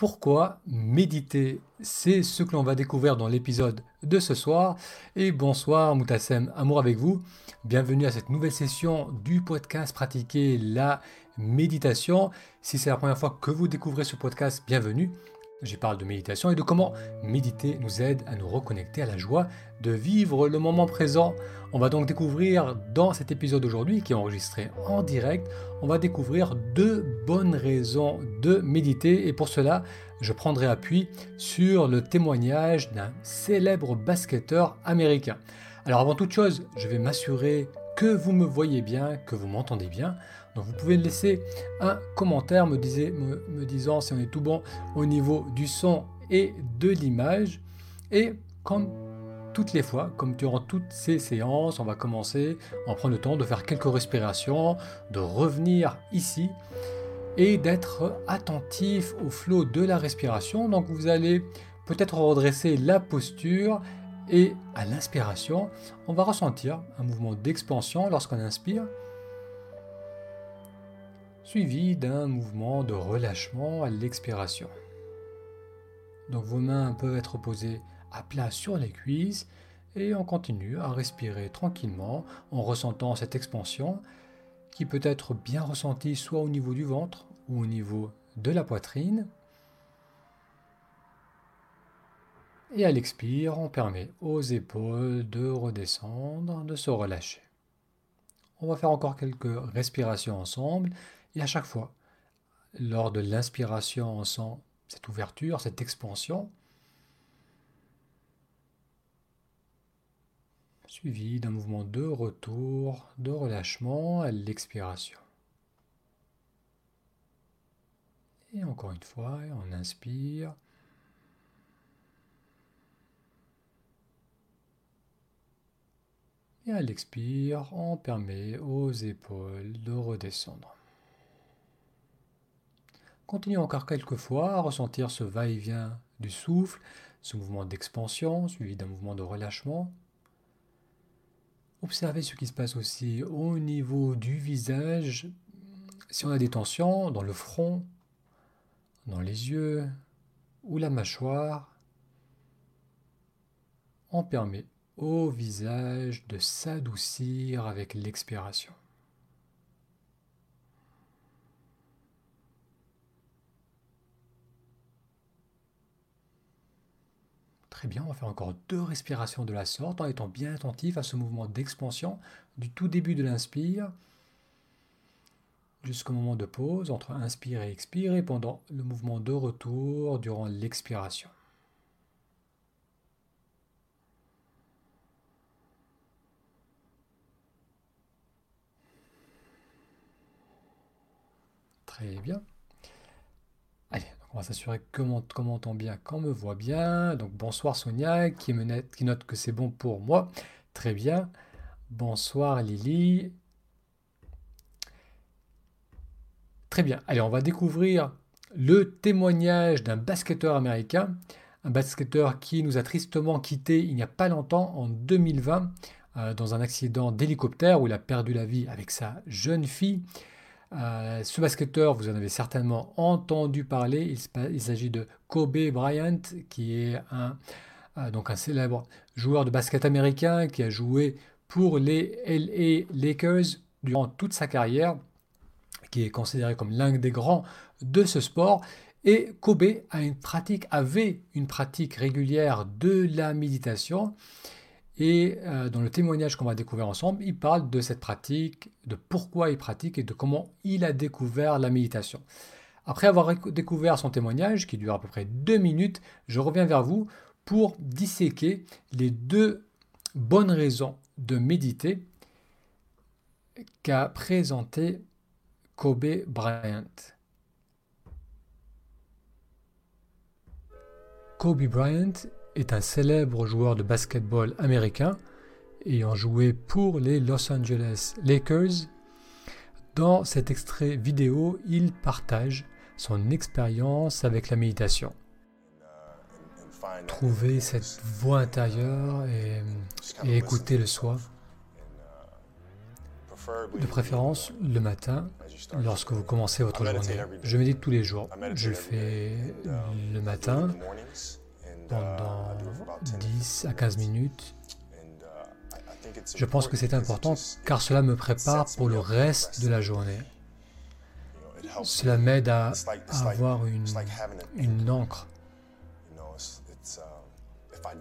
Pourquoi méditer? C'est ce que l'on va découvrir dans l'épisode de ce soir. Et bonsoir Moutassem, amour avec vous. Bienvenue à cette nouvelle session du podcast Pratiquer la méditation. Si c'est la première fois que vous découvrez ce podcast, bienvenue. J'y parle de méditation et de comment méditer nous aide à nous reconnecter à la joie de vivre le moment présent. On va donc découvrir dans cet épisode aujourd'hui, qui est enregistré en direct, on va découvrir 2 bonnes raisons de méditer. Et pour cela, je prendrai appui sur le témoignage d'un célèbre basketteur américain. Alors avant toute chose, je vais m'assurer que vous me voyez bien, que vous m'entendez bien. Donc vous pouvez laisser un commentaire me disant si on est tout bon au niveau du son et de l'image. Et comme toutes les fois, comme durant toutes ces séances, on va commencer en prenant le temps de faire quelques respirations, de revenir ici et d'être attentif au flot de la respiration. Donc vous allez peut-être redresser la posture. Et à l'inspiration, on va ressentir un mouvement d'expansion lorsqu'on inspire, suivi d'un mouvement de relâchement à l'expiration. Donc vos mains peuvent être posées à plat sur les cuisses et on continue à respirer tranquillement en ressentant cette expansion qui peut être bien ressentie soit au niveau du ventre ou au niveau de la poitrine. Et à l'expire, on permet aux épaules de redescendre, de se relâcher. On va faire encore quelques respirations ensemble. Et à chaque fois, lors de l'inspiration, on sent cette ouverture, cette expansion. Suivi d'un mouvement de retour, de relâchement à l'expiration. Et encore une fois, on inspire. Et à l'expire, on permet aux épaules de redescendre. Continuons encore quelques fois à ressentir ce va-et-vient du souffle, ce mouvement d'expansion suivi d'un mouvement de relâchement. Observez ce qui se passe aussi au niveau du visage, si on a des tensions dans le front, dans les yeux ou la mâchoire, on permet au visage de s'adoucir avec l'expiration. Très bien, on va faire encore 2 respirations de la sorte en étant bien attentif à ce mouvement d'expansion du tout début de l'inspire jusqu'au moment de pause entre inspire et expire et pendant le mouvement de retour durant l'expiration. Très bien. Allez, on va s'assurer qu'on m'entend bien, qu'on me voit bien. Donc bonsoir Sonia qui note que c'est bon pour moi. Très bien. Bonsoir Lily. Très bien. Allez, on va découvrir le témoignage d'un basketteur américain. Un basketteur qui nous a tristement quittés il n'y a pas longtemps, en 2020, dans un accident d'hélicoptère où il a perdu la vie avec sa jeune fille. Ce basketteur, vous en avez certainement entendu parler, il s'agit de Kobe Bryant, qui est donc un célèbre joueur de basket américain qui a joué pour les LA Lakers durant toute sa carrière, qui est considéré comme l'un des grands de ce sport. Et Kobe avait une pratique régulière de la méditation. Et dans le témoignage qu'on va découvrir ensemble, il parle de cette pratique, de pourquoi il pratique et de comment il a découvert la méditation. Après avoir découvert son témoignage, qui dure à peu près 2 minutes, je reviens vers vous pour disséquer les 2 bonnes raisons de méditer qu'a présenté Kobe Bryant. Kobe Bryant est un célèbre joueur de basketball américain ayant joué pour les Los Angeles Lakers. Dans cet extrait vidéo, il partage son expérience avec la méditation. Trouver cette voix intérieure et écouter le soi. de préférence le matin, lorsque vous commencez votre journée. Je médite tous les jours. Je le fais le matin pendant 10 à 15 minutes. Je pense que c'est important car cela me prépare pour le reste de la journée. Cela m'aide à avoir une encre.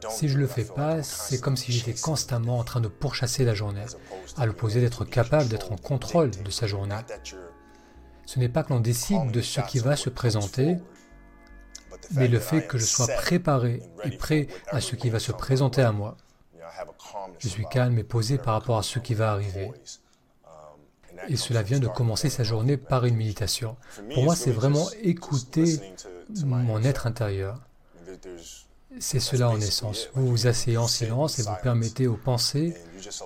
Si je ne le fais pas, c'est comme si j'étais constamment en train de pourchasser la journée, à l'opposé d'être capable d'être en contrôle de sa journée. Ce n'est pas que l'on décide de ce qui va se présenter, mais le fait que je sois préparé et prêt à ce qui va se présenter à moi. Je suis calme et posé par rapport à ce qui va arriver. Et cela vient de commencer sa journée par une méditation. Pour moi, c'est vraiment écouter mon être intérieur. C'est cela en essence. Vous vous asseyez en silence et vous permettez aux pensées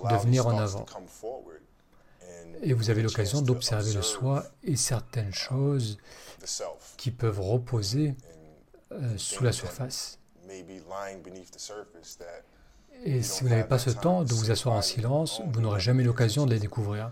de venir en avant. Et vous avez l'occasion d'observer le soi et certaines choses qui peuvent reposer sous la surface. Et si vous n'avez pas ce temps de vous asseoir en silence, vous n'aurez jamais l'occasion de les découvrir.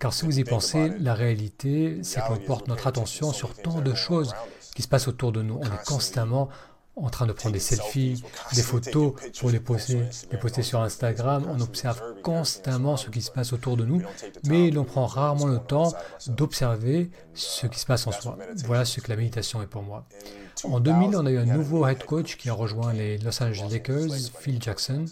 Car si vous y pensez, la réalité, c'est qu'on porte notre attention sur tant de choses qui se passent autour de nous. On est constamment en train de prendre des selfies, des photos pour les poster sur Instagram. On observe constamment ce qui se passe autour de nous, mais l'on prend rarement le temps d'observer ce qui se passe en soi. Voilà ce que la méditation est pour moi. En 2000, on a eu un nouveau head coach qui a rejoint les Los Angeles Lakers, Phil Jackson.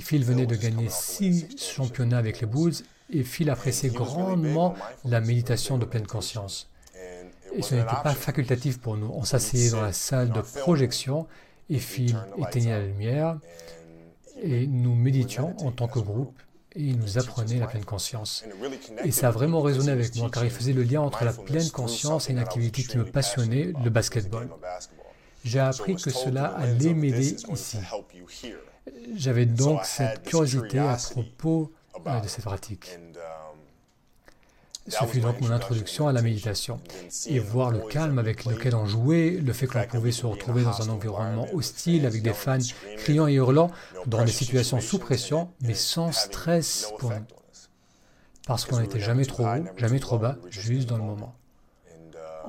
Phil venait de gagner 6 championnats avec les Bulls et Phil appréciait grandement la méditation de pleine conscience. Et ce n'était pas facultatif pour nous. On s'asseyait dans la salle de projection et Phil éteignait la lumière et nous méditions en tant que groupe et il nous apprenait la pleine conscience. Et ça a vraiment résonné avec moi car il faisait le lien entre la pleine conscience et une activité qui me passionnait, le basketball. J'ai appris que cela allait m'aider ici. J'avais donc cette curiosité à propos de cette pratique. Ce fut donc mon introduction à la méditation. Et voir le calme avec lequel on jouait, le fait que l'on pouvait se retrouver dans un environnement hostile avec des fans criants et hurlants, dans des situations sous pression, mais sans stress pour nous. Parce qu'on n'était jamais trop haut, jamais trop bas, juste dans le moment.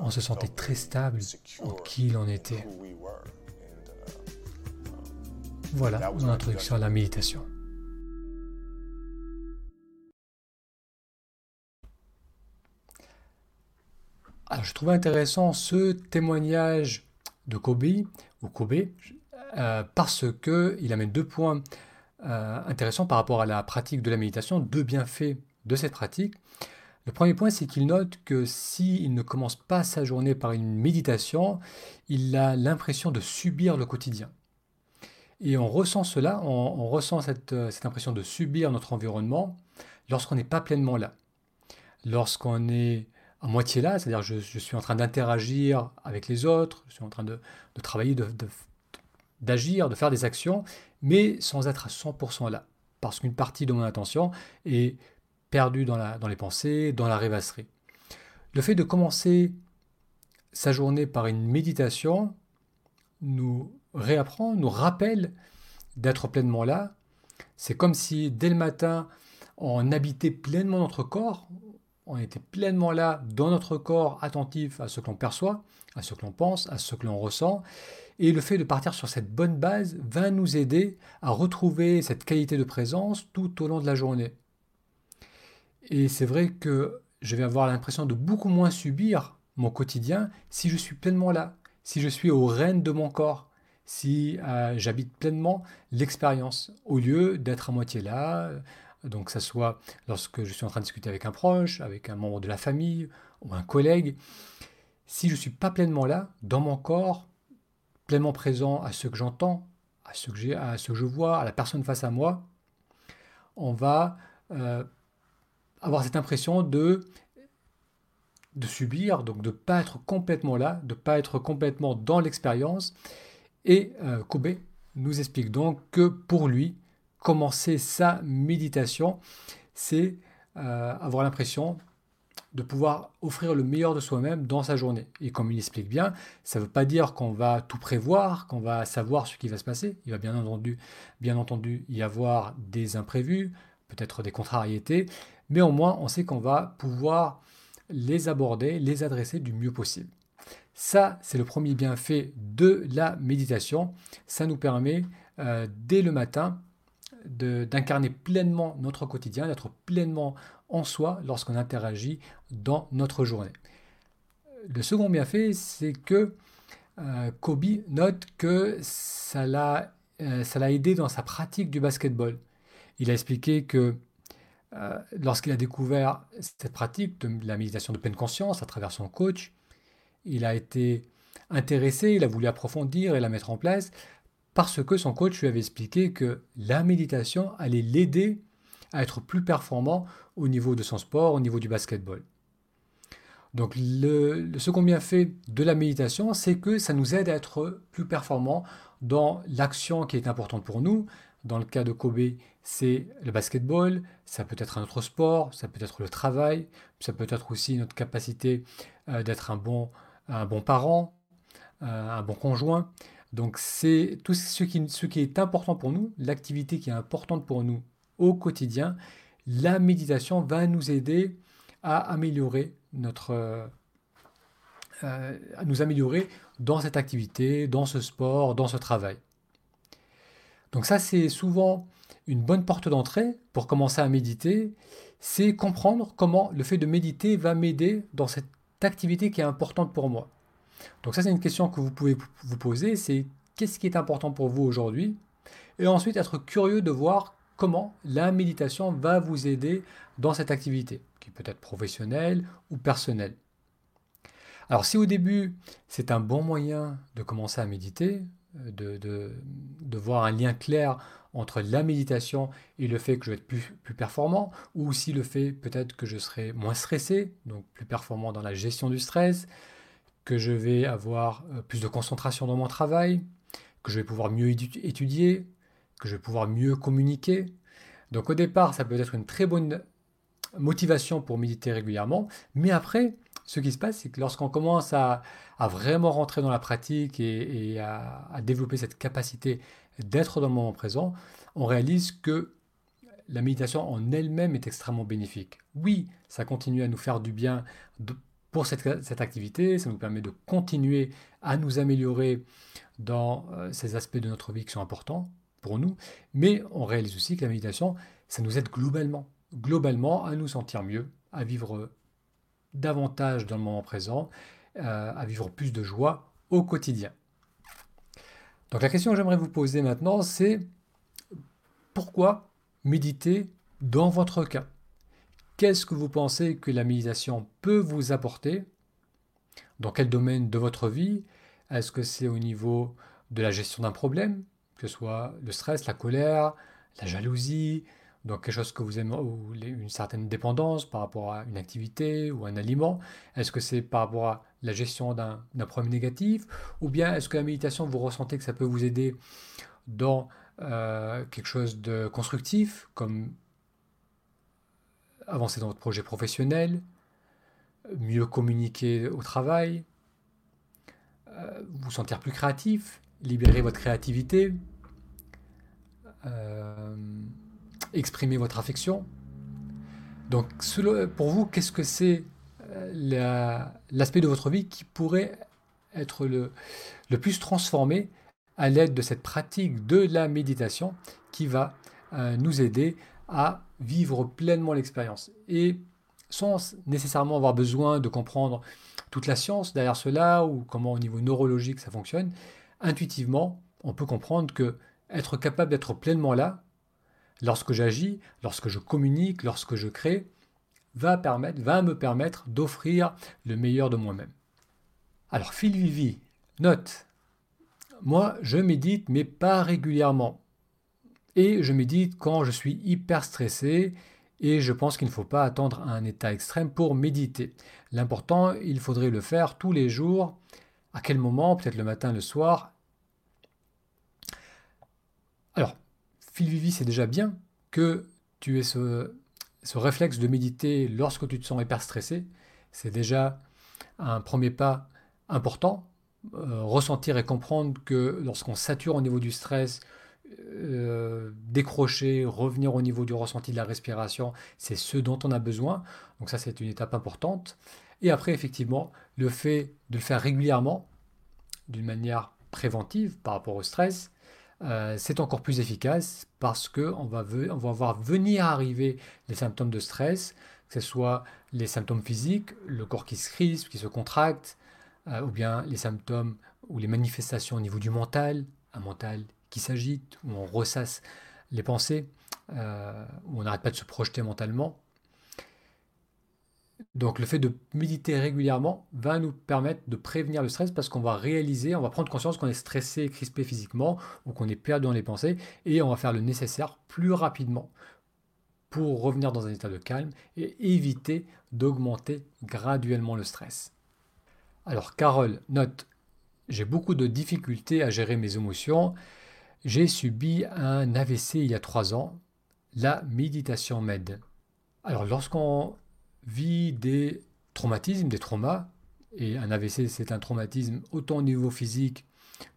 On se sentait très stable en qui l'on était. Voilà mon introduction à la méditation. Alors, je trouvais intéressant ce témoignage de Kobe, parce qu'il amène 2 points intéressants par rapport à la pratique de la méditation, 2 bienfaits de cette pratique. Le premier point, c'est qu'il note que s'il ne commence pas sa journée par une méditation, il a l'impression de subir le quotidien. Et on ressent cela, on ressent cette impression de subir notre environnement lorsqu'on n'est pas pleinement là, lorsqu'on est à moitié là, c'est-à-dire je suis en train d'interagir avec les autres, je suis en train de travailler, d'agir, de faire des actions, mais sans être à 100% là, parce qu'une partie de mon attention est perdue dans les pensées, dans la rêvasserie. Le fait de commencer sa journée par une méditation nous réapprend, nous rappelle d'être pleinement là. C'est comme si dès le matin, on habitait pleinement notre corps, on était pleinement là dans notre corps, attentif à ce que l'on perçoit, à ce que l'on pense, à ce que l'on ressent. Et le fait de partir sur cette bonne base va nous aider à retrouver cette qualité de présence tout au long de la journée. Et c'est vrai que je vais avoir l'impression de beaucoup moins subir mon quotidien si je suis pleinement là, si je suis aux rênes de mon corps, si j'habite pleinement l'expérience, au lieu d'être à moitié là. Donc, que ce soit lorsque je suis en train de discuter avec un proche, avec un membre de la famille ou un collègue, si je ne suis pas pleinement là, dans mon corps, pleinement présent à ce que j'entends, à ce que je vois, à la personne face à moi, on va avoir cette impression de subir, donc de ne pas être complètement là, de ne pas être complètement dans l'expérience. Et Kobe nous explique donc que pour lui, commencer sa méditation, c'est avoir l'impression de pouvoir offrir le meilleur de soi-même dans sa journée. Et comme il explique bien, ça ne veut pas dire qu'on va tout prévoir, qu'on va savoir ce qui va se passer. Il va bien entendu y avoir des imprévus, peut-être des contrariétés, mais au moins on sait qu'on va pouvoir les aborder, les adresser du mieux possible. Ça, c'est le premier bienfait de la méditation. Ça nous permet dès le matin d'incarner pleinement notre quotidien, d'être pleinement en soi lorsqu'on interagit dans notre journée. Le second bienfait, c'est que Kobe note que ça l'a aidé dans sa pratique du basketball. Il a expliqué que lorsqu'il a découvert cette pratique de la méditation de pleine conscience à travers son coach, il a été intéressé, il a voulu approfondir et la mettre en place parce que son coach lui avait expliqué que la méditation allait l'aider à être plus performant au niveau de son sport, au niveau du basketball. Donc le second bienfait de la méditation, c'est que ça nous aide à être plus performants dans l'action qui est importante pour nous. Dans le cas de Kobe, c'est le basketball, ça peut être un autre sport, ça peut être le travail, ça peut être aussi notre capacité d'être un bon parent, un bon conjoint. Donc c'est tout ce qui est important pour nous, l'activité qui est importante pour nous au quotidien. La méditation va nous aider à améliorer à nous améliorer dans cette activité, dans ce sport, dans ce travail. Donc ça, c'est souvent une bonne porte d'entrée pour commencer à méditer, c'est comprendre comment le fait de méditer va m'aider dans cette activité qui est importante pour moi. Donc ça, c'est une question que vous pouvez vous poser, c'est qu'est-ce qui est important pour vous aujourd'hui? Et ensuite, être curieux de voir comment la méditation va vous aider dans cette activité, qui peut être professionnelle ou personnelle. Alors si au début, c'est un bon moyen de commencer à méditer, de voir un lien clair entre la méditation et le fait que je vais être plus performant, ou aussi le fait peut-être que je serai moins stressé, donc plus performant dans la gestion du stress, que je vais avoir plus de concentration dans mon travail, que je vais pouvoir mieux étudier, que je vais pouvoir mieux communiquer. Donc au départ, ça peut être une très bonne motivation pour méditer régulièrement, mais après, ce qui se passe, c'est que lorsqu'on commence à vraiment rentrer dans la pratique et à développer cette capacité d'être dans le moment présent, on réalise que la méditation en elle-même est extrêmement bénéfique. Oui, ça continue à nous faire du bien pour cette activité, ça nous permet de continuer à nous améliorer dans ces aspects de notre vie qui sont importants pour nous, mais on réalise aussi que la méditation, ça nous aide globalement à nous sentir mieux, à vivre davantage dans le moment présent, à vivre plus de joie au quotidien. Donc la question que j'aimerais vous poser maintenant, c'est pourquoi méditer dans votre cas? Qu'est-ce que vous pensez que la méditation peut vous apporter? Dans quel domaine de votre vie? Est-ce que c'est au niveau de la gestion d'un problème, que ce soit le stress, la colère, la jalousie, donc quelque chose que vous aimez, ou une certaine dépendance par rapport à une activité ou un aliment? Est-ce que c'est par rapport à la gestion d'un problème négatif? Ou bien est-ce que la méditation, vous ressentez que ça peut vous aider dans quelque chose de constructif, comme avancer dans votre projet professionnel, mieux communiquer au travail, vous sentir plus créatif, libérer votre créativité, exprimer votre affection. Donc pour vous, qu'est-ce que c'est l'aspect de votre vie qui pourrait être le plus transformé à l'aide de cette pratique de la méditation qui va nous aider à vivre pleinement l'expérience et sans nécessairement avoir besoin de comprendre toute la science derrière cela ou comment au niveau neurologique ça fonctionne. Intuitivement, on peut comprendre que être capable d'être pleinement là, lorsque j'agis, lorsque je communique, lorsque je crée, va me permettre d'offrir le meilleur de moi-même. Alors Phil Vivi note, moi je médite mais pas régulièrement. Et je médite quand je suis hyper stressé et je pense qu'il ne faut pas attendre un état extrême pour méditer. L'important, il faudrait le faire tous les jours. À quel moment? Peut-être le matin, le soir? Alors, Phil Vivi, c'est déjà bien que tu aies ce réflexe de méditer lorsque tu te sens hyper stressé. C'est déjà un premier pas important. Ressentir et comprendre que lorsqu'on sature au niveau du stress, décrocher, revenir au niveau du ressenti de la respiration, c'est ce dont on a besoin. Donc ça, c'est une étape importante. Et après, effectivement, le fait de le faire régulièrement, d'une manière préventive par rapport au stress, c'est encore plus efficace parce qu'on va voir venir arriver les symptômes de stress, que ce soit les symptômes physiques, le corps qui se crispe, qui se contracte, ou bien les symptômes ou les manifestations au niveau du mental, un mental qui s'agite, où on ressasse les pensées, où on n'arrête pas de se projeter mentalement. Donc le fait de méditer régulièrement va nous permettre de prévenir le stress parce qu'on va réaliser, on va prendre conscience qu'on est stressé et crispé physiquement ou qu'on est perdu dans les pensées et on va faire le nécessaire plus rapidement pour revenir dans un état de calme et éviter d'augmenter graduellement le stress. Alors Carole note, j'ai beaucoup de difficultés à gérer mes émotions. J'ai subi un AVC il y a 3 ans. La méditation m'aide. Alors lorsqu'on vit des traumatismes, des traumas, et un AVC c'est un traumatisme autant au niveau physique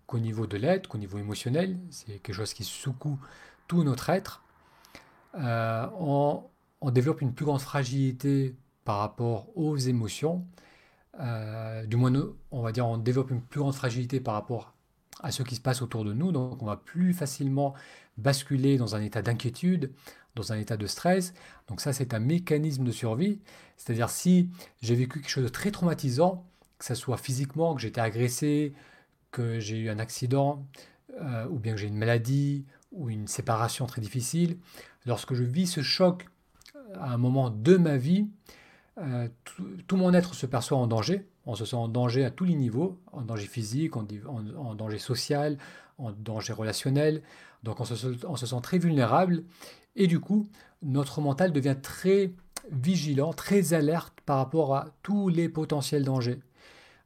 qu'au niveau de l'être, qu'au niveau émotionnel, c'est quelque chose qui secoue tout notre être, on développe une plus grande fragilité par rapport aux émotions, du moins on va dire on développe une plus grande fragilité par rapport à ce qui se passe autour de nous, donc on va plus facilement basculer dans un état d'inquiétude, dans un état de stress. Donc ça, c'est un mécanisme de survie. C'est-à-dire si j'ai vécu quelque chose de très traumatisant, que ce soit physiquement, que j'ai été agressé, que j'ai eu un accident, ou bien que j'ai une maladie, ou une séparation très difficile, lorsque je vis ce choc à un moment de ma vie, tout mon être se perçoit en danger. On se sent en danger à tous les niveaux, en danger physique, en danger social, en danger relationnel. Donc on se sent très vulnérable. Et du coup, notre mental devient très vigilant, très alerte par rapport à tous les potentiels dangers.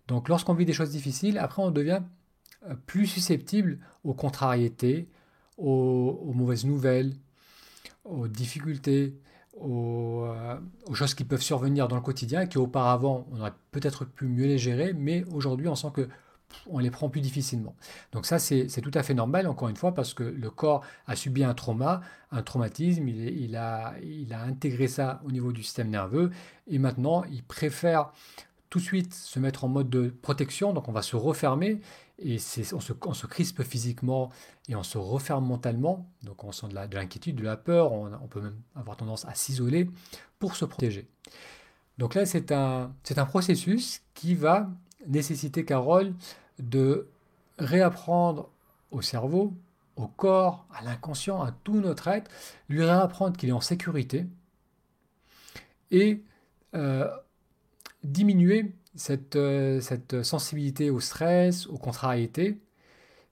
Donc lorsqu'on vit des choses difficiles, après on devient plus susceptible aux contrariétés, aux mauvaises nouvelles, aux difficultés, aux choses qui peuvent survenir dans le quotidien et qu'auparavant on aurait peut-être pu mieux les gérer, mais aujourd'hui on sent qu'on les prend plus difficilement. Donc ça c'est tout à fait normal, encore une fois, parce que le corps a subi un trauma, un traumatisme, il a intégré ça au niveau du système nerveux et maintenant il préfère tout de suite se mettre en mode de protection, donc on va se refermer et on se crispe physiquement et on se referme mentalement, donc on sent de l'inquiétude, de la peur, on peut même avoir tendance à s'isoler pour se protéger. Donc là c'est un processus qui va nécessiter, Carole, de réapprendre au cerveau, au corps, à l'inconscient, à tout notre être, lui réapprendre qu'il est en sécurité et diminuer cette sensibilité au stress, aux contrariétés,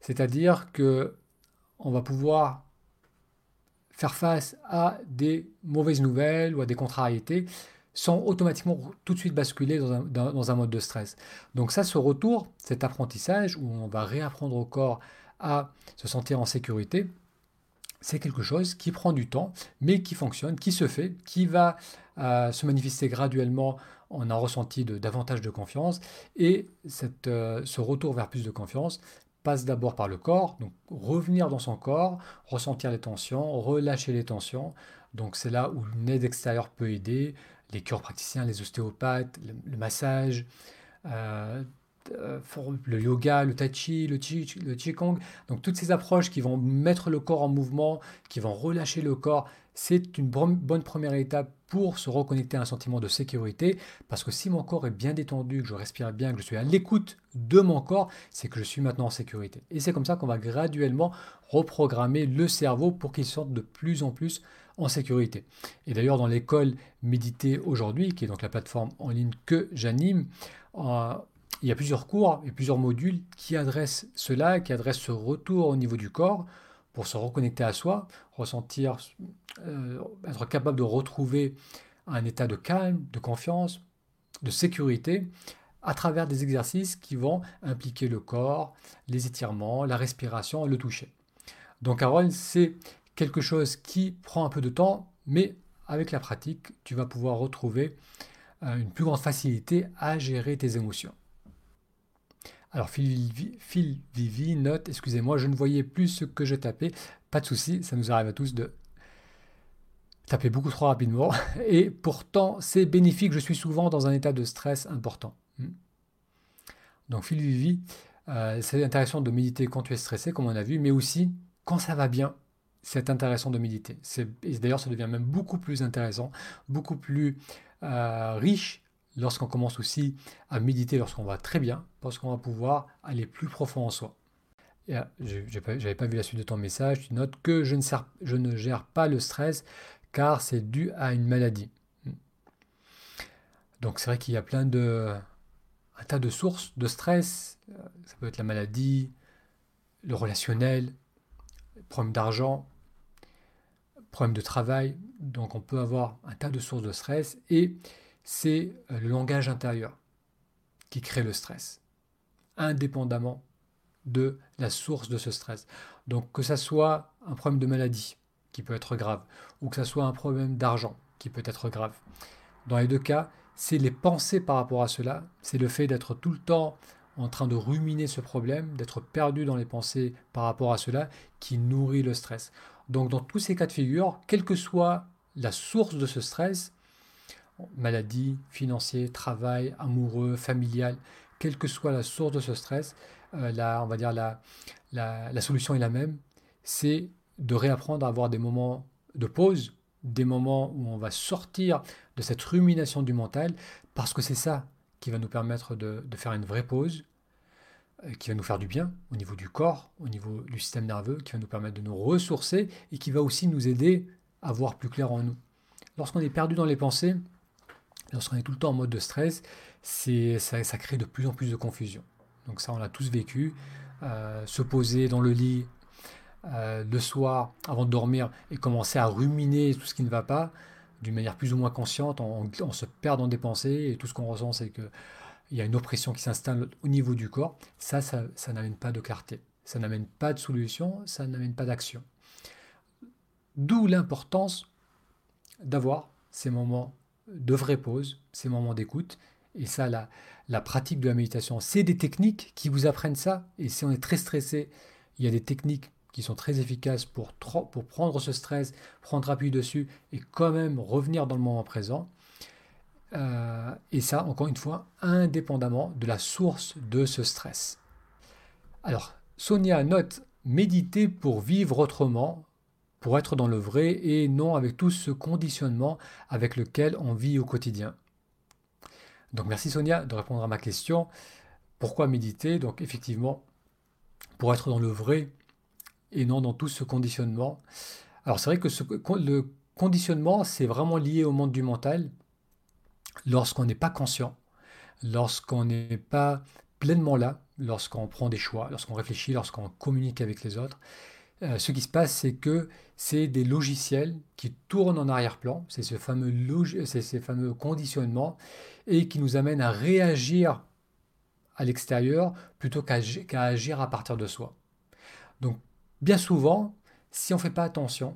c'est-à-dire que on va pouvoir faire face à des mauvaises nouvelles ou à des contrariétés sans automatiquement tout de suite basculer dans un mode de stress. Donc ça, ce retour, cet apprentissage où on va réapprendre au corps à se sentir en sécurité, c'est quelque chose qui prend du temps, mais qui fonctionne, qui se fait, qui va se manifester graduellement en un ressenti davantage de confiance. Et ce retour vers plus de confiance passe d'abord par le corps, donc revenir dans son corps, ressentir les tensions, relâcher les tensions. Donc c'est là où une aide extérieure peut aider, les chiropraticiens, les ostéopathes, le massage, le yoga, le tai chi, le qigong, donc toutes ces approches qui vont mettre le corps en mouvement, qui vont relâcher le corps, c'est une bonne première étape pour se reconnecter à un sentiment de sécurité, parce que si mon corps est bien détendu, que je respire bien, que je suis à l'écoute de mon corps, c'est que je suis maintenant en sécurité. Et c'est comme ça qu'on va graduellement reprogrammer le cerveau pour qu'il sorte de plus en plus en sécurité. Et d'ailleurs, dans l'école Méditer aujourd'hui, qui est donc la plateforme en ligne que j'anime, il y a plusieurs cours et plusieurs modules qui adressent cela, qui adressent ce retour au niveau du corps pour se reconnecter à soi, ressentir, être capable de retrouver un état de calme, de confiance, de sécurité à travers des exercices qui vont impliquer le corps, les étirements, la respiration, le toucher. Donc Carole, c'est quelque chose qui prend un peu de temps, mais avec la pratique, tu vas pouvoir retrouver une plus grande facilité à gérer tes émotions. Alors Phil Vivi note, excusez-moi, je ne voyais plus ce que je tapais. Pas de souci, ça nous arrive à tous de taper beaucoup trop rapidement. Et pourtant, c'est bénéfique, je suis souvent dans un état de stress important. Donc Phil Vivi, c'est intéressant de méditer quand tu es stressé, comme on a vu, mais aussi quand ça va bien. C'est intéressant de méditer. Et d'ailleurs, ça devient même beaucoup plus intéressant, beaucoup plus riche lorsqu'on commence aussi à méditer, lorsqu'on va très bien, parce qu'on va pouvoir aller plus profond en soi. Et, j'avais pas vu la suite de ton message. Tu notes que je ne gère pas le stress car c'est dû à une maladie. Donc c'est vrai qu'il y a un tas de sources de stress. Ça peut être la maladie, le relationnel, problème d'argent, problème de travail. Donc on peut avoir un tas de sources de stress et c'est le langage intérieur qui crée le stress, indépendamment de la source de ce stress. Donc que ça soit un problème de maladie qui peut être grave ou que ça soit un problème d'argent qui peut être grave. Dans les deux cas, c'est les pensées par rapport à cela, c'est le fait d'être tout le temps en train de ruminer ce problème, d'être perdu dans les pensées par rapport à cela qui nourrit le stress. Donc dans tous ces cas de figure, quelle que soit la source de ce stress, maladie, financier, travail, amoureux, familial, quelle que soit la source de ce stress, la solution est la même, c'est de réapprendre à avoir des moments de pause, des moments où on va sortir de cette rumination du mental, parce que c'est ça qui va nous permettre de faire une vraie pause, qui va nous faire du bien au niveau du corps, au niveau du système nerveux, qui va nous permettre de nous ressourcer et qui va aussi nous aider à voir plus clair en nous. Lorsqu'on est perdu dans les pensées, lorsqu'on est tout le temps en mode de stress, ça crée de plus en plus de confusion. Donc ça, on l'a tous vécu. Se poser dans le lit le soir avant de dormir et commencer à ruminer tout ce qui ne va pas d'une manière plus ou moins consciente, on se perd dans des pensées et tout ce qu'on ressent, c'est qu'il y a une oppression qui s'installe au niveau du corps. Ça n'amène pas de clarté, ça n'amène pas de solution, ça n'amène pas d'action. D'où l'importance d'avoir ces moments de vraie pause, ces moments d'écoute. Et ça, la pratique de la méditation, c'est des techniques qui vous apprennent ça. Et si on est très stressé, il y a des techniques qui sont très efficaces pour prendre ce stress, prendre appui dessus et quand même revenir dans le moment présent. Et ça, encore une fois, indépendamment de la source de ce stress. Alors, Sonia note « Méditer pour vivre autrement ». Pour être dans le vrai et non avec tout ce conditionnement avec lequel on vit au quotidien. Donc merci Sonia de répondre à ma question. Pourquoi méditer ? Donc effectivement, pour être dans le vrai et non dans tout ce conditionnement. Alors c'est vrai que le conditionnement, c'est vraiment lié au monde du mental. Lorsqu'on n'est pas conscient, lorsqu'on n'est pas pleinement là, lorsqu'on prend des choix, lorsqu'on réfléchit, lorsqu'on communique avec les autres, ce qui se passe, c'est que c'est des logiciels qui tournent en arrière-plan, c'est ces fameux conditionnements, et qui nous amènent à réagir à l'extérieur plutôt qu'à agir à partir de soi. Donc, bien souvent, si on ne fait pas attention,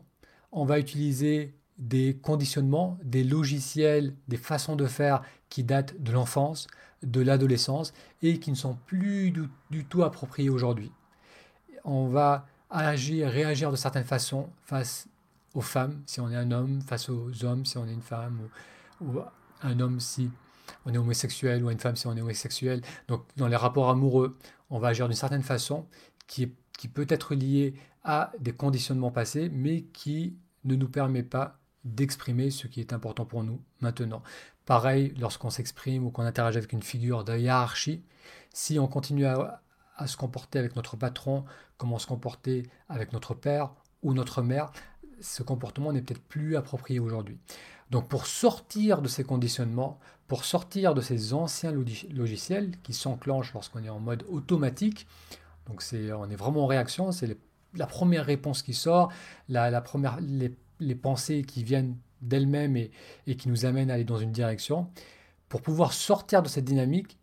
on va utiliser des conditionnements, des logiciels, des façons de faire qui datent de l'enfance, de l'adolescence, et qui ne sont plus du tout appropriés aujourd'hui. On va réagir de certaines façons face aux femmes, si on est un homme, face aux hommes, si on est une femme, ou un homme si on est homosexuel, ou une femme si on est homosexuel. Donc dans les rapports amoureux, on va agir d'une certaine façon qui peut être liée à des conditionnements passés, mais qui ne nous permet pas d'exprimer ce qui est important pour nous maintenant. Pareil, lorsqu'on s'exprime ou qu'on interagit avec une figure de hiérarchie, si on continue à se comporter avec notre patron, comment se comporter avec notre père ou notre mère, ce comportement n'est peut-être plus approprié aujourd'hui. Donc pour sortir de ces conditionnements, pour sortir de ces anciens logiciels qui s'enclenchent lorsqu'on est en mode automatique, donc on est vraiment en réaction, c'est la première réponse qui sort, les pensées qui viennent d'elles-mêmes et qui nous amènent à aller dans une direction. Pour pouvoir sortir de cette dynamique,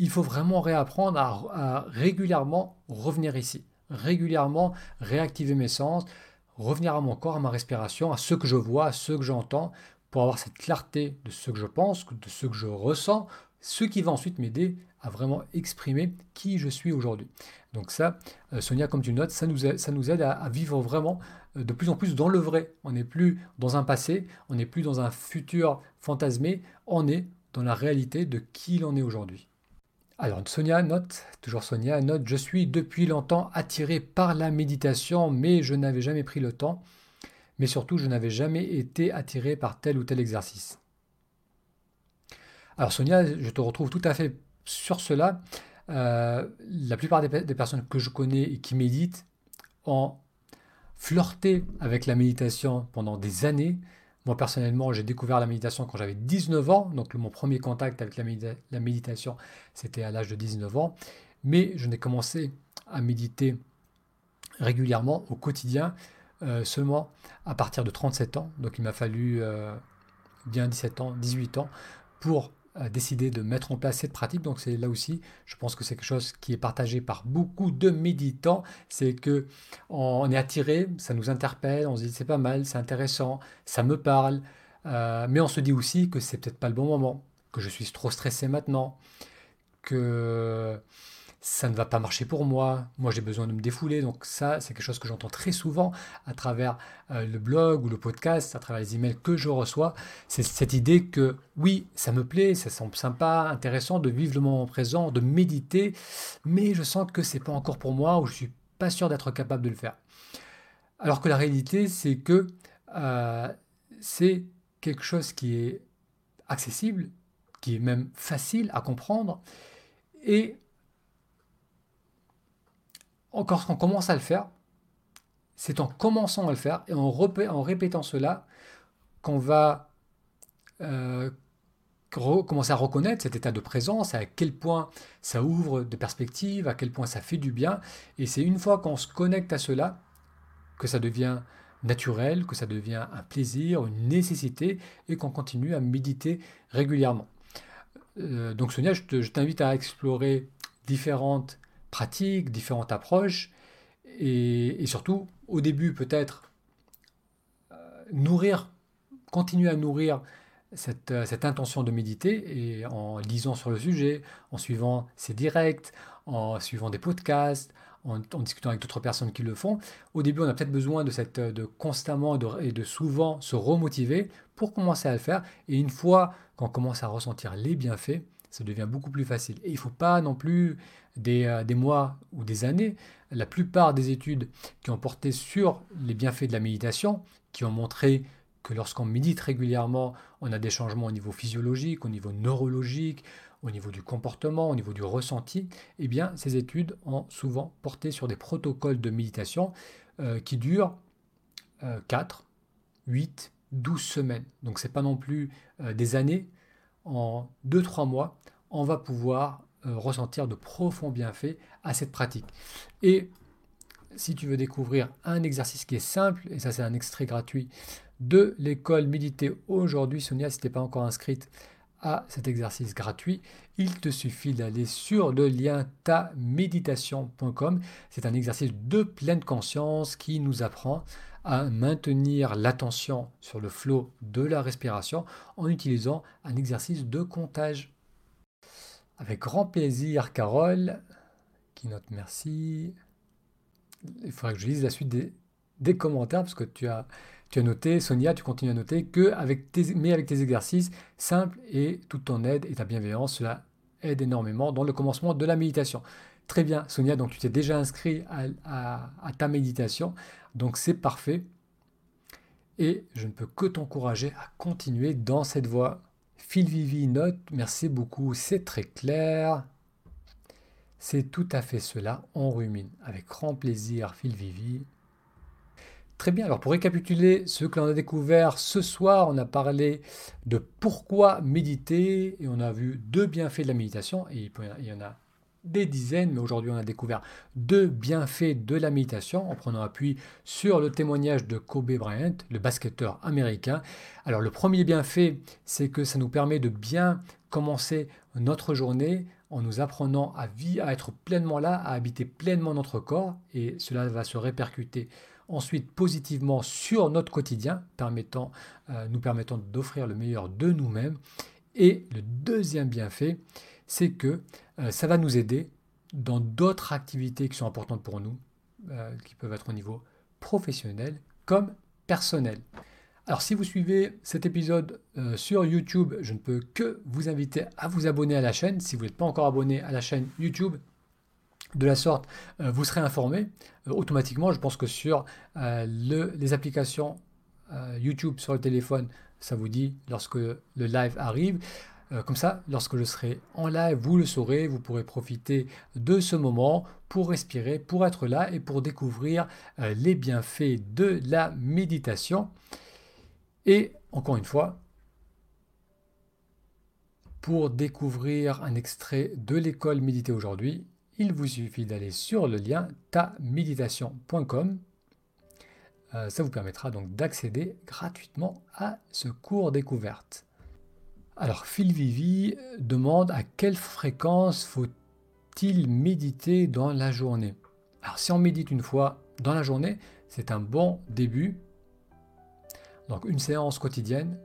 il faut vraiment réapprendre à régulièrement revenir ici, régulièrement réactiver mes sens, revenir à mon corps, à ma respiration, à ce que je vois, à ce que j'entends, pour avoir cette clarté de ce que je pense, de ce que je ressens, ce qui va ensuite m'aider à vraiment exprimer qui je suis aujourd'hui. Donc ça, Sonia, comme tu notes, ça nous aide à vivre vraiment de plus en plus dans le vrai. On n'est plus dans un passé, on n'est plus dans un futur fantasmé, on est dans la réalité de qui il en est aujourd'hui. Alors Sonia note, je suis depuis longtemps attiré par la méditation, mais je n'avais jamais pris le temps, mais surtout je n'avais jamais été attiré par tel ou tel exercice. Alors Sonia, je te retrouve tout à fait sur cela. La plupart des personnes que je connais et qui méditent ont flirté avec la méditation pendant des années. Moi personnellement, j'ai découvert la méditation quand j'avais 19 ans. Donc mon premier contact avec la méditation, c'était à l'âge de 19 ans. Mais je n'ai commencé à méditer régulièrement au quotidien seulement à partir de 37 ans. Donc il m'a fallu bien 17 ans, 18 ans pour décider de mettre en place cette pratique. Donc c'est là aussi, je pense que c'est quelque chose qui est partagé par beaucoup de méditants, c'est que on est attiré, ça nous interpelle, on se dit c'est pas mal, c'est intéressant, ça me parle, mais on se dit aussi que c'est peut-être pas le bon moment, que je suis trop stressé maintenant, que ça ne va pas marcher pour moi j'ai besoin de me défouler. Donc ça, c'est quelque chose que j'entends très souvent à travers le blog ou le podcast, à travers les emails que je reçois, c'est cette idée que oui, ça me plaît, ça semble sympa, intéressant de vivre le moment présent, de méditer, mais je sens que c'est pas encore pour moi ou je suis pas sûr d'être capable de le faire. Alors que la réalité, c'est que c'est quelque chose qui est accessible, qui est même facile à comprendre, et quand on commence à le faire, c'est en commençant à le faire et en répétant cela qu'on va commencer à reconnaître cet état de présence, à quel point ça ouvre de perspectives, à quel point ça fait du bien. Et c'est une fois qu'on se connecte à cela que ça devient naturel, que ça devient un plaisir, une nécessité, et qu'on continue à méditer régulièrement. Donc Sonia, je t'invite à explorer différentes pratiques, différentes approches, et surtout au début peut-être continuer à nourrir cette intention de méditer, et en lisant sur le sujet, en suivant ses directs, en suivant des podcasts, en discutant avec d'autres personnes qui le font. Au début, on a peut-être besoin de constamment et de souvent se remotiver pour commencer à le faire, et une fois qu'on commence à ressentir les bienfaits, ça devient beaucoup plus facile. Et il ne faut pas non plus des mois ou des années. La plupart des études qui ont porté sur les bienfaits de la méditation, qui ont montré que lorsqu'on médite régulièrement, on a des changements au niveau physiologique, au niveau neurologique, au niveau du comportement, au niveau du ressenti, eh bien, ces études ont souvent porté sur des protocoles de méditation qui durent 4, 8, 12 semaines. Donc, ce n'est pas non plus des années. En 2-3 mois, on va pouvoir ressentir de profonds bienfaits à cette pratique. Et si tu veux découvrir un exercice qui est simple, et ça c'est un extrait gratuit de l'école Méditer aujourd'hui, Sonia, si tu n'es pas encore inscrite à cet exercice gratuit, il te suffit d'aller sur le lien tameditation.com. C'est un exercice de pleine conscience qui nous apprend à maintenir l'attention sur le flot de la respiration en utilisant un exercice de comptage. Avec grand plaisir, Carole, qui note merci. Il faudrait que je lise la suite des commentaires, parce que tu as noté, Sonia, tu continues à noter, avec tes exercices simples et toute ton aide et ta bienveillance, cela aide énormément dans le commencement de la méditation. Très bien, Sonia, donc tu t'es déjà inscrit à ta méditation, donc c'est parfait. Et je ne peux que t'encourager à continuer dans cette voie. Phil Vivi note, merci beaucoup, c'est très clair. C'est tout à fait cela, on rumine. Avec grand plaisir, Phil Vivi. Très bien, alors pour récapituler ce que l'on a découvert ce soir, on a parlé de pourquoi méditer, et on a vu 2 bienfaits de la méditation, et il y en a des dizaines, mais aujourd'hui on a découvert 2 bienfaits de la méditation en prenant appui sur le témoignage de Kobe Bryant, le basketteur américain. Alors le premier bienfait, c'est que ça nous permet de bien commencer notre journée en nous apprenant à être pleinement là, à habiter pleinement notre corps, et cela va se répercuter ensuite positivement sur notre quotidien, nous permettant d'offrir le meilleur de nous-mêmes. Et le deuxième bienfait, c'est que ça va nous aider dans d'autres activités qui sont importantes pour nous, qui peuvent être au niveau professionnel comme personnel. Alors si vous suivez cet épisode sur YouTube, je ne peux que vous inviter à vous abonner à la chaîne. Si vous n'êtes pas encore abonné à la chaîne YouTube, de la sorte, vous serez informé automatiquement. Je pense que sur les applications YouTube sur le téléphone, ça vous dit lorsque le live arrive. Comme ça, lorsque je serai en live, vous le saurez, vous pourrez profiter de ce moment pour respirer, pour être là et pour découvrir les bienfaits de la méditation. Et encore une fois, pour découvrir un extrait de l'école Méditer aujourd'hui, il vous suffit d'aller sur le lien tameditation.com. Ça vous permettra donc d'accéder gratuitement à ce cours découverte. Alors Phil Vivi demande à quelle fréquence faut-il méditer dans la journée. Alors si on médite une fois dans la journée, c'est un bon début. Donc une séance quotidienne.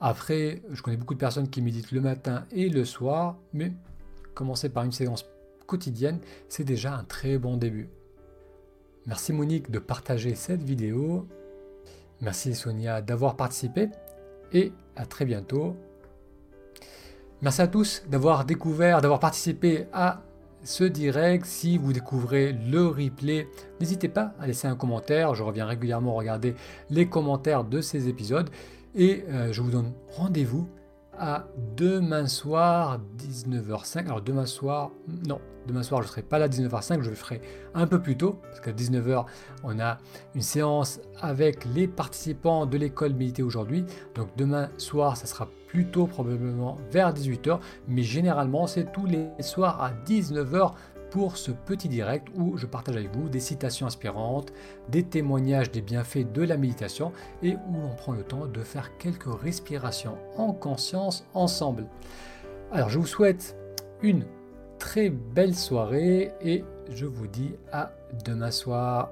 Après, je connais beaucoup de personnes qui méditent le matin et le soir, mais commencer par une séance quotidienne, c'est déjà un très bon début. Merci Monique de partager cette vidéo. Merci Sonia d'avoir participé et à très bientôt. Merci à tous d'avoir découvert, d'avoir participé à ce direct. Si vous découvrez le replay, n'hésitez pas à laisser un commentaire. Je reviens régulièrement regarder les commentaires de ces épisodes et je vous donne rendez-vous à demain soir 19h05. Alors demain soir je ne serai pas là 19h05, je le ferai un peu plus tôt parce qu'à 19h on a une séance avec les participants de l'école Méditer aujourd'hui. Donc demain soir ça sera plus tôt, probablement vers 18h, mais généralement c'est tous les soirs à 19h pour ce petit direct où je partage avec vous des citations inspirantes, des témoignages des bienfaits de la méditation et où on prend le temps de faire quelques respirations en conscience ensemble. Alors je vous souhaite une très belle soirée et je vous dis à demain soir.